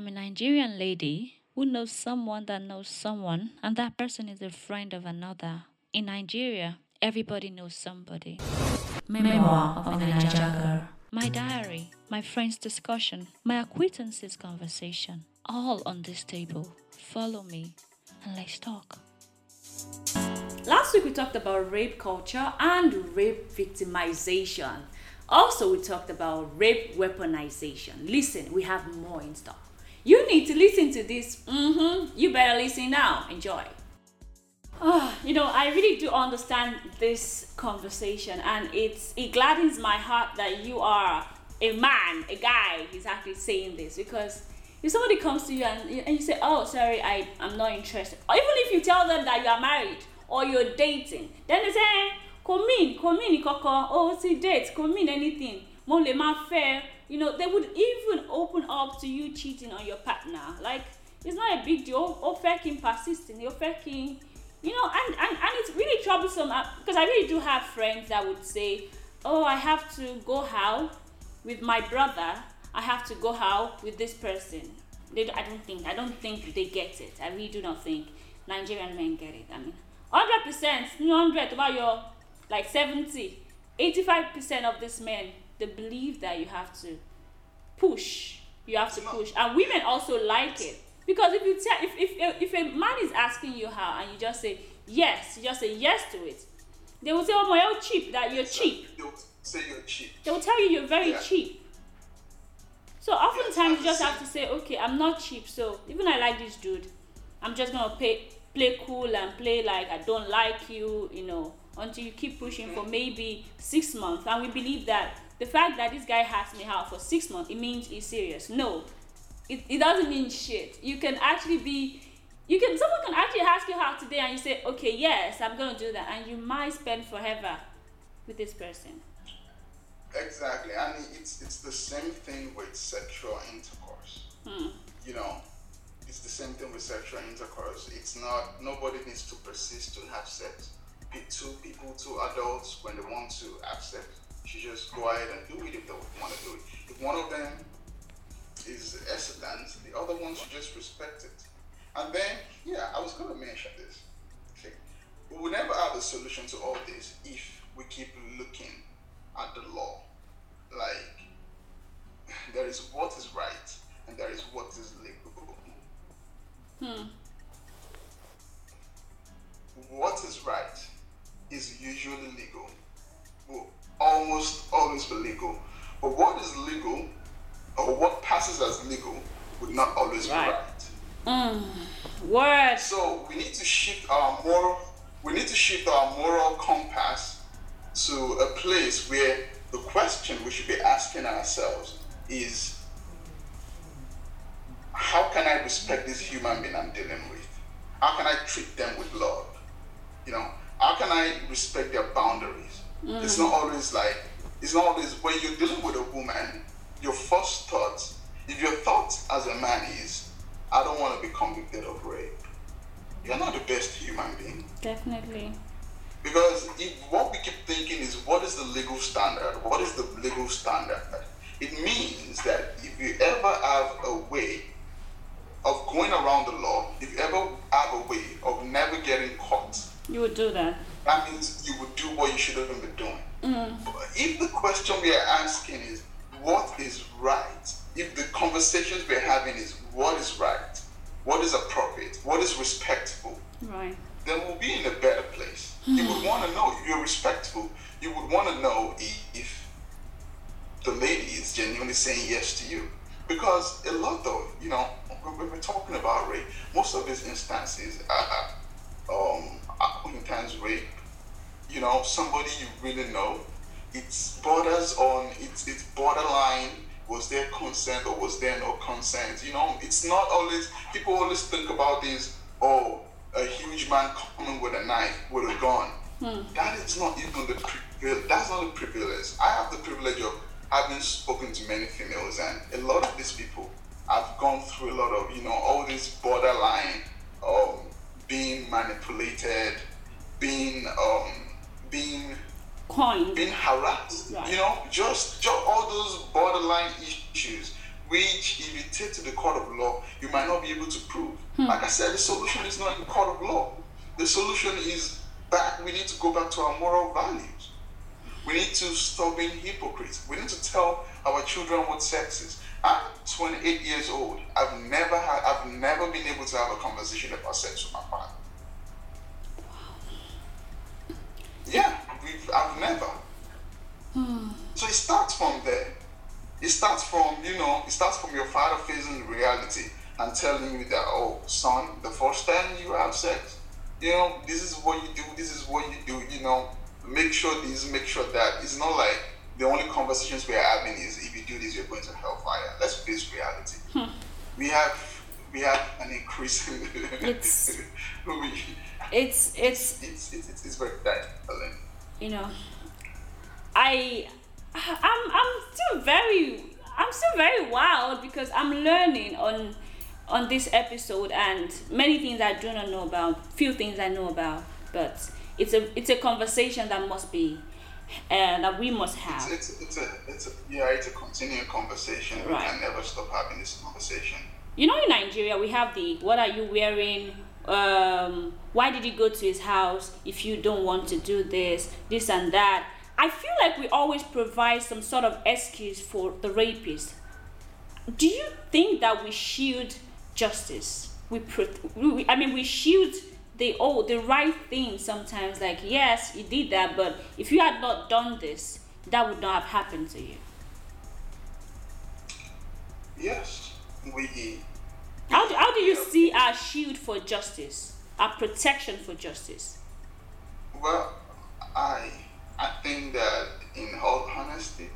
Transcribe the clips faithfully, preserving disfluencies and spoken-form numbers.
I'm a Nigerian lady who knows someone that knows someone, and that person is a friend of another. In Nigeria, everybody knows somebody. Memoir of a Naija Girl. My diary, my friend's discussion, my acquaintances' conversation, all on this table. Follow me and let's talk. Last week we talked about rape culture and rape victimization. Also, we talked about rape weaponization. Listen, we have more in stock. You need to listen to this. Mm-hmm. You better listen now. Enjoy. Oh, you know, I really do understand this conversation, and it's it gladdens my heart that you are a man, a guy, is actually saying this, because if somebody comes to you and, and you say, oh, sorry, I, I'm not interested. Or even if you tell them that you are married or you're dating, then they say, hey, Come in, come in, koko. Oh, see dates, come in, anything. Mole ma fair. You know, they would even open up to you cheating on your partner. Like, it's not a big deal. Oh, fucking persisting. You're fucking, you know, and, and, and it's really troublesome because I really do have friends that would say, oh, I have to go out with my brother. I have to go out with this person. They, I don't think, I don't think they get it. I really do not think Nigerian men get it. I mean, one hundred percent, one hundred about your like seventy, eighty-five percent of these men, they believe that you have to push, you have to push, and women also like it, because if you tell, if if if a man is asking you how, and you just say yes, you just say yes to it, they will say, oh my, you're cheap, that you're cheap. They will say you're cheap. They will tell you you're very yeah. cheap. So oftentimes yes, you just have to say, okay, I'm not cheap, so even I like this dude, I'm just gonna pay, play cool and play like I don't like you, you know. Until you keep pushing for maybe six months, and we believe that the fact that this guy has me out for six months, it means he's serious. No, it, it doesn't mean shit. You can actually be, you can someone can actually ask you out today, and you say, okay, yes, I'm gonna do that, and you might spend forever with this person. Exactly, I mean, it's it's the same thing with sexual intercourse. Hmm. You know, it's the same thing with sexual intercourse. It's not nobody needs to persist to have sex. Two people, two adults, when they want to have sex, you just go ahead and do it if they want to do it. If one of them is hesitant, the other one should just respect it. And then, yeah, I was going to mention this. Okay, we will never have a solution to all this if we keep looking at the law. Like, there is what is right and there is what is legal. Hmm. What is right is usually legal, will almost always be legal. But what is legal, or what passes as legal, would not always right. be right. Mm. What? So we need to shift our moral, we need to shift our moral compass to a place where the question we should be asking ourselves is, how can I respect this human being I'm dealing with? How can I treat them with love? You know, how can I respect their boundaries? Mm. It's not always like, it's not always, when you're dealing with a woman, your first thought, if your thought as a man is, I don't want to be convicted of rape, you're not the best human being. Definitely. Because if what we keep thinking is, what is the legal standard? What is the legal standard? It means that if you ever have a way of going around the law, if you ever have a way of never getting caught, you would do that. That means you would do what you shouldn't be doing. Mm. But if the question we are asking is, what is right? If the conversations we're having is, what is right? What is appropriate? What is respectful? Right. Then we'll be in a better place. Mm. You would want to know, if you're respectful, you would want to know if, if the lady is genuinely saying yes to you. Because a lot of, you know, when we're talking about rape, most of these instances are um, oftentimes rape, you know, somebody you really know. It's borders on, it's it's borderline, was there consent or was there no consent? You know, it's not always, people always think about this, oh, a huge man coming with a knife, with a gun. Hmm. That is not even the privilege, that's not the privilege. I have the privilege of having spoken to many females, and a lot of these people have gone through a lot of, you know, all this borderline, um, being manipulated, being um, being coined, being harassed, yeah. You know, just, just all those borderline issues which if you take to the court of law, you might not be able to prove. Hmm. Like I said, the solution is not in the court of law. The solution is back. We need to go back to our moral values. We need to stop being hypocrites. We need to tell our children what sex is. I'm twenty-eight years old. I've never had, I've never been able to have a conversation about sex with my partner. Yeah, we've, I've never. Hmm. So it starts from there. It starts from, you know, it starts from your father facing reality and telling you that, oh, son, the first time you have sex, you know, this is what you do, this is what you do, you know, make sure this, make sure that. It's not like the only conversations we're having is if you do this, you're going to hellfire. Let's face reality. Hmm. We have, we have an increase. It's, it's, it's, it's, it's, it's, it's very bad, Helen. You know, I... I'm I'm still very I'm still very wild because I'm learning on on this episode, and many things I do not know about, few things I know about, but it's a it's a conversation that must be and uh, that we must have. It's it's, it's a it's a, yeah it's a continuing conversation. Right. We can never stop having this conversation. You know, in Nigeria we have the what are you wearing? Um, why did you go to his house if you don't want to do this, this and that? I feel like we always provide some sort of excuse for the rapist. Do you think that we shield justice? We, we I mean, we shield the oh the right thing sometimes. Like, yes, you did that, but if you had not done this, that would not have happened to you. Yes, we. we how do, how do you see our shield for justice, our protection for justice? Well, I. I think that, in all honesty,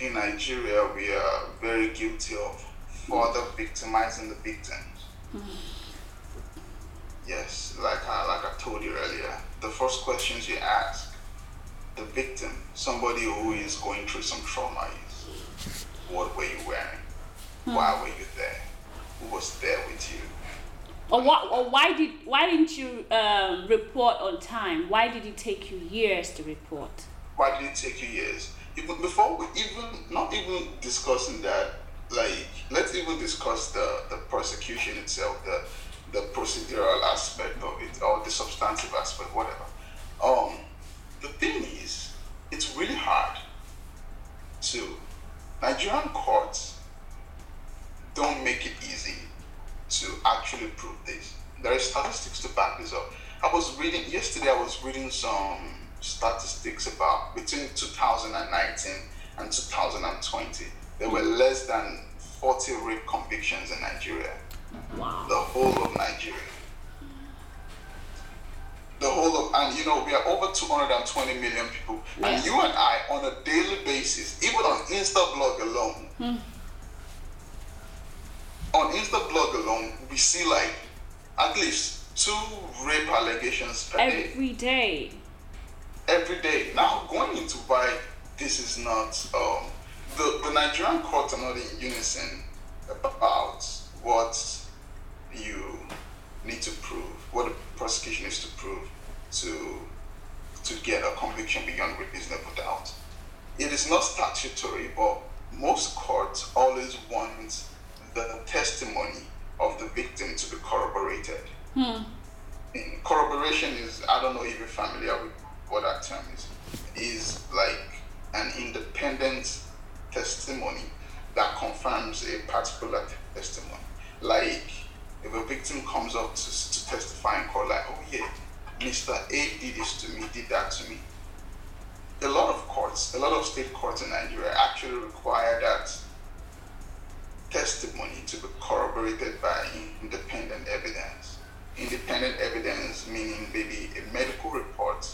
in Nigeria, we are very guilty of further victimizing the victims. Mm. Yes, like I, like I told you earlier, the first questions you ask the victim, somebody who is going through some trauma, is, what were you wearing? Mm. Why were you there? Who was there with you? Or why, or why did why didn't you um, report on time? Why did it take you years to report? Why did it take you years? Even before we even not even discussing that, like let's even discuss the, the prosecution itself, the the procedural aspect of it, or the substantive aspect, whatever. Um, the thing is, it's really hard to Nigerian courts don't make it easy to actually prove this. There are statistics to back this up. I was reading, yesterday I was reading some statistics about between two thousand nineteen and two thousand twenty, there were less than forty rape convictions in Nigeria. Wow. The whole of Nigeria. The whole of, and you know, we are over two hundred twenty million people. Yeah. And you and I, on a daily basis, even on Insta blog alone, hmm. On Insta blog alone, we see like at least two rape allegations per day. Every day. Every day. Now, going into why this is not, um, the, the Nigerian courts are not in unison about what you need to prove, what the prosecution is to prove to, to get a conviction beyond reasonable doubt. It is not statutory, but most courts always want the testimony of the victim to be corroborated. Hmm. Corroboration is, I don't know if you're familiar with what that term is, is like an independent testimony that confirms a particular testimony. Like if a victim comes up to, to testify in court, like, oh yeah, Mister A did this to me, did that to me. A lot of courts, a lot of state courts in Nigeria actually require that testimony to be corroborated by independent evidence. Independent evidence meaning maybe a medical report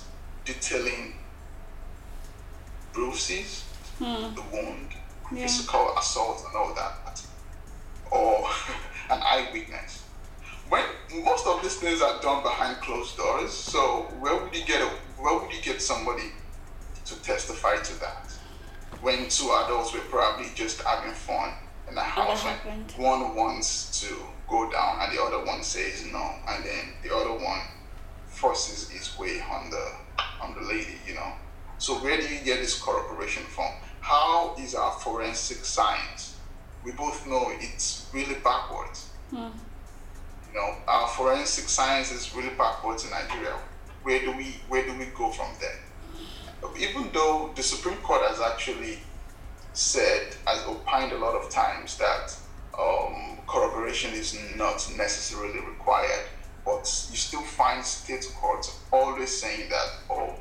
detailing bruises, hmm. the wound, yeah. physical assault and all that, or an eyewitness. When most of these things are done behind closed doors, so where would you get a, where would you get somebody to testify to that? When two adults were probably just having fun in the house, and one wants to go down and the other one says no, and then the other one forces his way on the on the lady, you know. So where do you get this corroboration from? How is our forensic science we both know it's really backwards. Mm. You know, our forensic science is really backwards in Nigeria. Where do we where do we go from there? Even though the Supreme Court has actually said, has opined a lot of times that um, corroboration is not necessarily required, but you still find state courts always saying that, oh,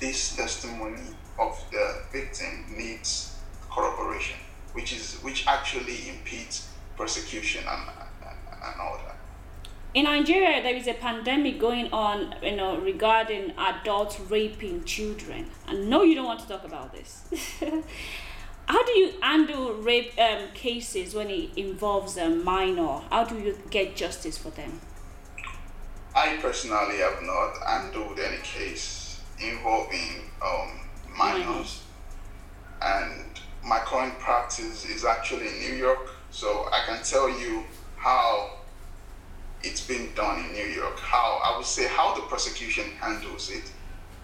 this testimony of the victim needs corroboration, which is which actually impedes prosecution and, and, and all that. In Nigeria, there is a pandemic going on, you know, regarding adults raping children. And no, you don't want to talk about this. How do you handle rape um, cases when it involves a minor? How do you get justice for them? I personally have not handled any case involving um, minors. Mm-hmm. And my current practice is actually in New York, so I can tell you how it's been done in New York, how I would say how the prosecution handles it.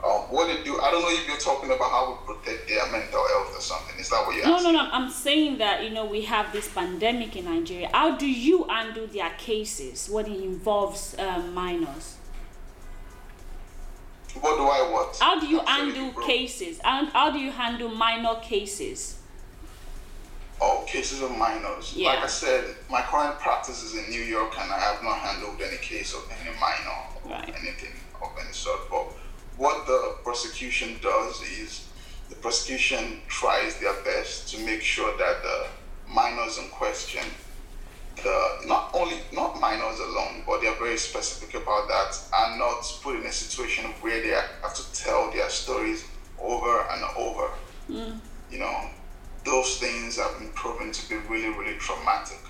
Uh, what they do, I don't know if you're talking about how we protect their mental health or something. Is that what you're no, asking? No, no, no. I'm saying that, you know, we have this pandemic in Nigeria. How do you handle their cases when it involves uh, minors? What do I what? How do you I'm handle sorry, cases? And how do you handle minor cases? Oh, cases of minors. Yeah. Like I said, my current practice is in New York, and I have not handled any case of any minor or right. anything of any sort. But what the prosecution does is the prosecution tries their best to make sure that the minors in question, the not only not minors alone, but they are very specific about that, are not put in a situation where they have to tell their stories over and over. Mm. You know. Those things have been proven to be really, really traumatic,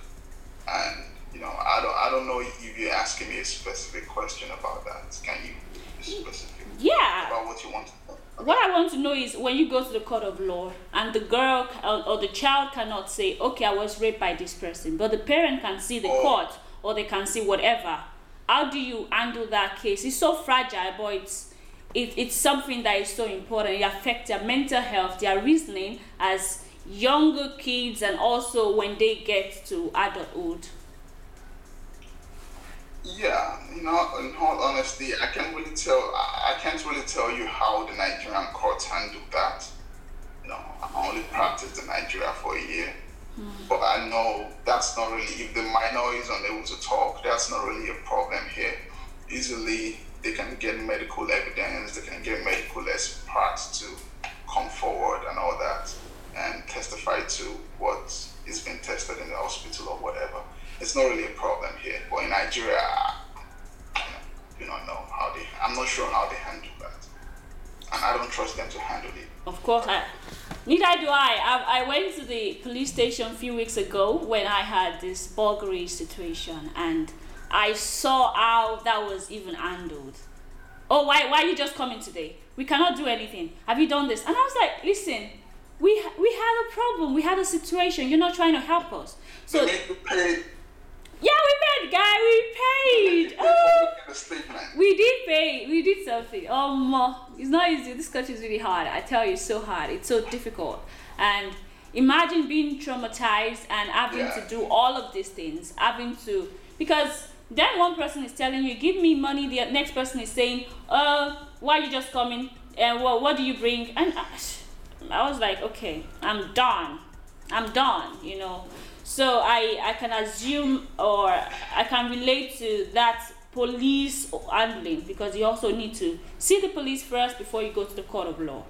and you know, I don't, I don't know if you're asking me a specific question about that. Can you be specific? Yeah. About what you want to know? What I want to know is when you go to the court of law, and the girl or, or the child cannot say, "Okay, I was raped by this person," but the parent can see the oh. court, or they can see whatever. How do you handle that case? It's so fragile, but it's it, it's something that is so important. It affects their mental health, their reasoning as younger kids, and also when they get to adulthood. Yeah, you know, in all honesty, I can't really tell. I can't really tell you how the Nigerian courts handle that. You know, I only practiced in Nigeria for a year, mm. but I know that's not really. If the minor is unable to talk, that's not really a problem here. Easily, they can get medical evidence. They can get medical experts to come forward and all that, and testify to what is being tested in the hospital or whatever. It's not really a problem here, but in Nigeria, you know, I don't know how they, I'm not sure how they handle that. And I don't trust them to handle it. Of course, I, neither do I. I. I went to the police station a few weeks ago when I had this burglary situation, and I saw how that was even handled. Oh, why, why are you just coming today? We cannot do anything. Have you done this? And I was like, listen, We we had a problem. We had a situation. You're not trying to help us. So we paid. Yeah, we paid, guy. We paid. Oh, we did pay. We did something. Um, it's not easy. This country is really hard. I tell you, it's so hard. It's so difficult. And imagine being traumatized and having yeah. to do all of these things. Having to because then one person is telling you, "Give me money." The next person is saying, "Uh, why are you just coming? And uh, well, what do you bring?" And uh, I was like, okay, I'm done. I'm done, you know. So I, I can assume or I can relate to that police handling, because you also need to see the police first before you go to the court of law.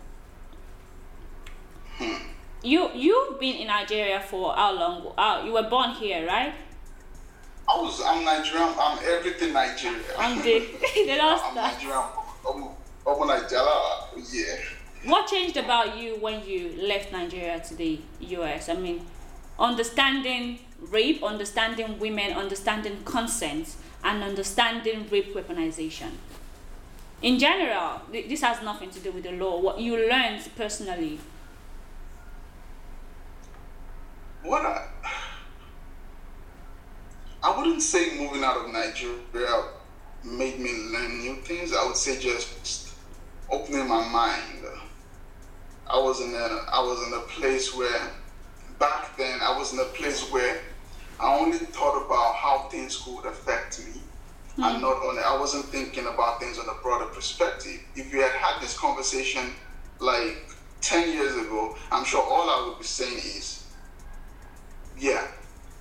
Hmm. You, you've been in Nigeria for how long? Uh, you were born here, right? I was, I'm Nigerian. I'm everything Nigerian. I'm the, the last I'm Nigerian. I'm, I'm Nigerian, yeah. What changed about you when you left Nigeria to the U S? I mean, understanding rape, understanding women, understanding consent, and understanding rape weaponization. In general, th- this has nothing to do with the law. What you learned personally? What I, I wouldn't say moving out of Nigeria made me learn new things. I would say just opening my mind. I was in a I was in a place where back then I was in a place where I only thought about how things could affect me. Mm-hmm. And not only, I wasn't thinking about things on a broader perspective. If we had had this conversation like ten years ago, I'm sure all I would be saying is, yeah,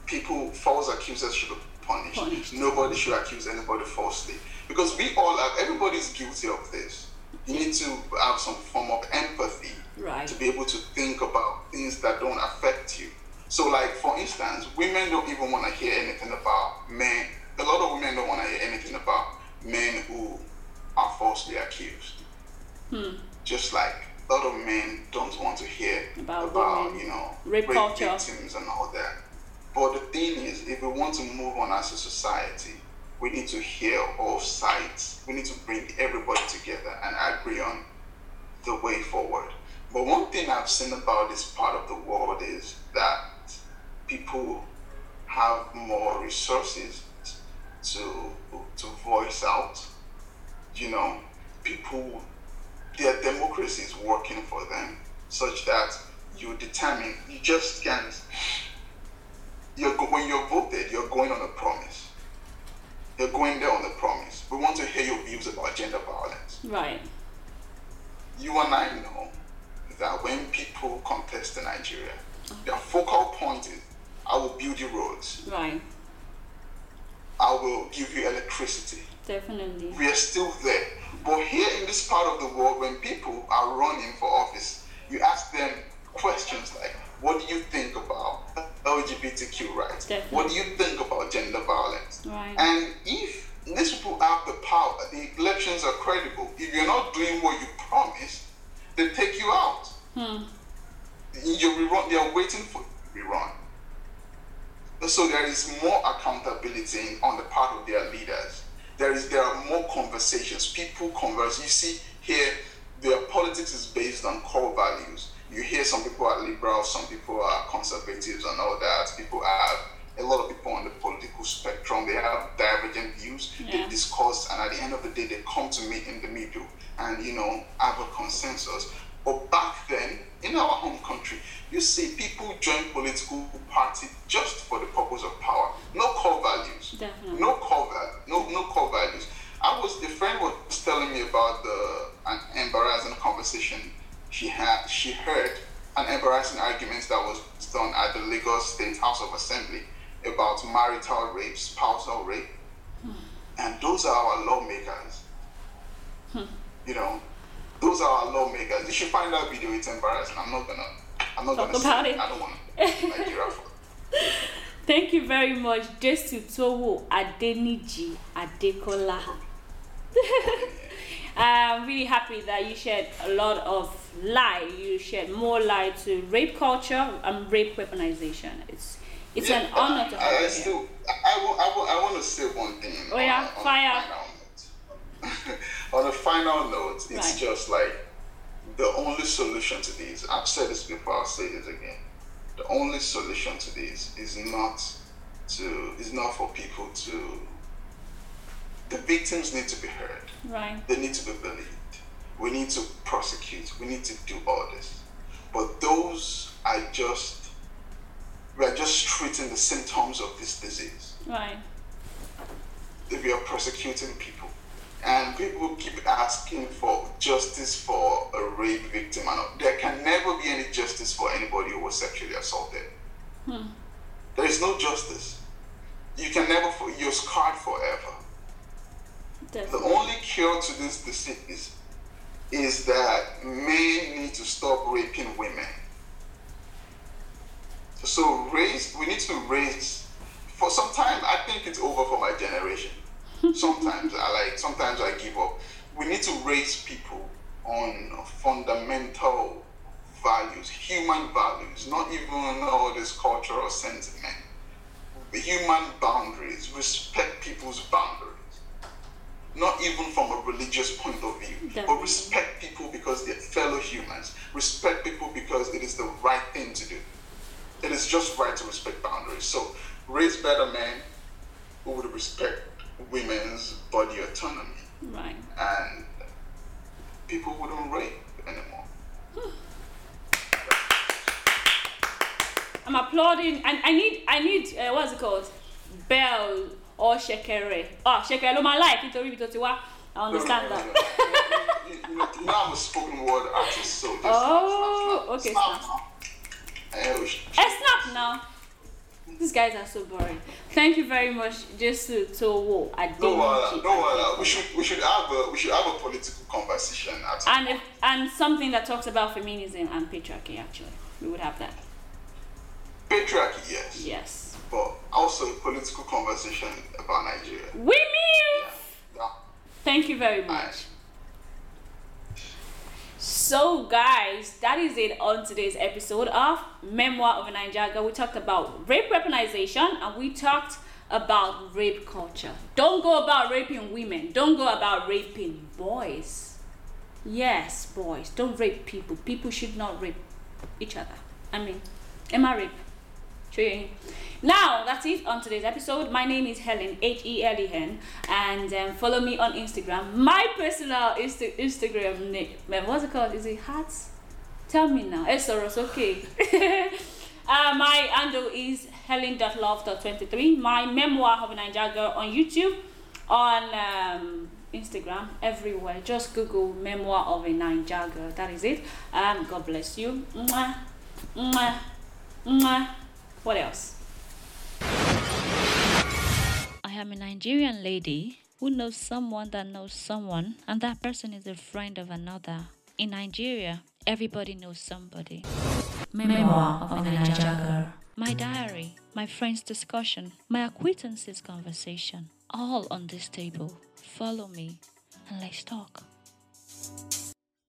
people, false accusers should be punished. punished. Nobody should accuse anybody falsely. Because we all have, everybody's guilty of this. You need to have some form of empathy, right, to be able to think about things that don't affect you. So like, for instance, women don't even want to hear anything about men. A lot of women don't want to hear anything about men who are falsely accused. Hmm. Just like a lot of men don't want to hear about, about women, you know, rape, rape victims and all that. But the thing is, if we want to move on as a society, we need to hear all sides. We need to bring everybody together and agree on the way forward. But one thing I've seen about this part of the world is that people have more resources to to voice out. You know, people, their democracy is working for them, such that you determine, you just can't, you're, when you're voted, you're going on a promise. You're going there on a promise. We want to hear your views about gender violence. Right. You and I know that when people contest in Nigeria, their focal point is, I will build you roads. Right. I will give you electricity. Definitely. We are still there. But here in this part of the world, when people are running for office, you ask them questions like, what do you think about L G B T Q rights? Definitely. What do you think about gender violence? Right. And if these people have the power, the elections are credible, if you're not doing what you promised, they take you out. Hmm. You rerun, they are waiting for rerun. So there is more accountability on the part of their leaders. There is there are more conversations. People converse. You see here, their politics is based on core values. You hear some people are liberals, some people are conservatives, and all that. People have a lot of people on the political spectrum. They have divergent views. Yeah. They discuss, and at the end of the day, they come to meet in the middle and you know have a consensus. But back then, in our home country, you see people join political parties just for the purpose of power. No core values. Definitely. No core no no core values. I was a friend was telling me about the an embarrassing conversation she had. She heard an embarrassing argument that was done at the Lagos State House of Assembly about marital rape, spousal rape, hmm. and those are our lawmakers. Hmm. You know. Those are our lawmakers. You should find that video. It's embarrassing. I'm not gonna. I'm not Talk gonna about say it. I don't want to. Nigeria for. Thank you very much, Destu Towo Adeniji Adekola. I'm really happy that you shared a lot of lie. You shared more lie to rape culture and rape weaponization. It's it's yeah, an honor to have I, you. I still. I will. I will. I want to say one thing. Oh yeah, on, fire. On on a final note, it's right. just like the only solution to this, I've said this before, I'll say this again. The only solution to this is not to is not for people to the victims need to be heard. Right. They need to be believed. We need to prosecute. We need to do all this. But those are just we are just treating the symptoms of this disease. Right. If we are prosecuting people. And people keep asking for justice for a rape victim. And there can never be any justice for anybody who was sexually assaulted. Hmm. There is no justice. You can never, you're scarred forever. Definitely. The only cure to this disease is that men need to stop raping women. So raise, we need to raise, for some time, I think it's over for my generation. Sometimes I like. Sometimes I give up. We need to raise people on fundamental values, human values, not even all this cultural sentiment. Human boundaries. Respect people's boundaries. Not even from a religious point of view, Definitely. But respect people because they're fellow humans. Respect people because it is the right thing to do. It is just right to respect boundaries. So raise better men who would respect women's body autonomy, right, and people wouldn't rape anymore. I'm applauding, and I need, I need, uh, what's it called? Bell or shekere. Oh, shekere, my like it already because I understand no, no, no, that. No, no, no. Now I'm a spoken word artist, so. Oh, snap, snap, snap. Okay. Snap. Snap. snap now. These guys are so boring. Thank you very much, Destu Towo Adeniji. No, uh, no, uh, we should we should have a we should have a political conversation. And if, and something that talks about feminism and patriarchy. Actually, we would have that. Patriarchy, yes. Yes. But also a political conversation about Nigeria. We mean. Yeah. Yeah. Thank you very much. Right. So guys, that is it on today's episode of Memoir of a Naija Girl. We talked about rape weaponization and we talked about rape culture. Don't go about raping women. Don't go about raping boys. Yes, boys. Don't rape people. People should not rape each other. I mean, am I rape? Now, that's it on today's episode. My name is Helen, H E L E N, and um, follow me on Instagram. My personal Insta- Instagram name, what's it called? Is it Hearts? Tell me now. Hey, Soros, okay. uh, my handle is helen dot love dot twenty-three. My Memoir of a Naija Girl on YouTube, on um, Instagram, everywhere. Just Google Memoir of a Naija Girl. That is it. Um, God bless you. Mwah, mwah, mwah. What else? I am a Nigerian lady who knows someone that knows someone, and that person is a friend of another. In Nigeria, everybody knows somebody. Memoir of a Naija Girl. My diary, my friend's discussion, my acquaintances' conversation, all on this table. Follow me and let's talk.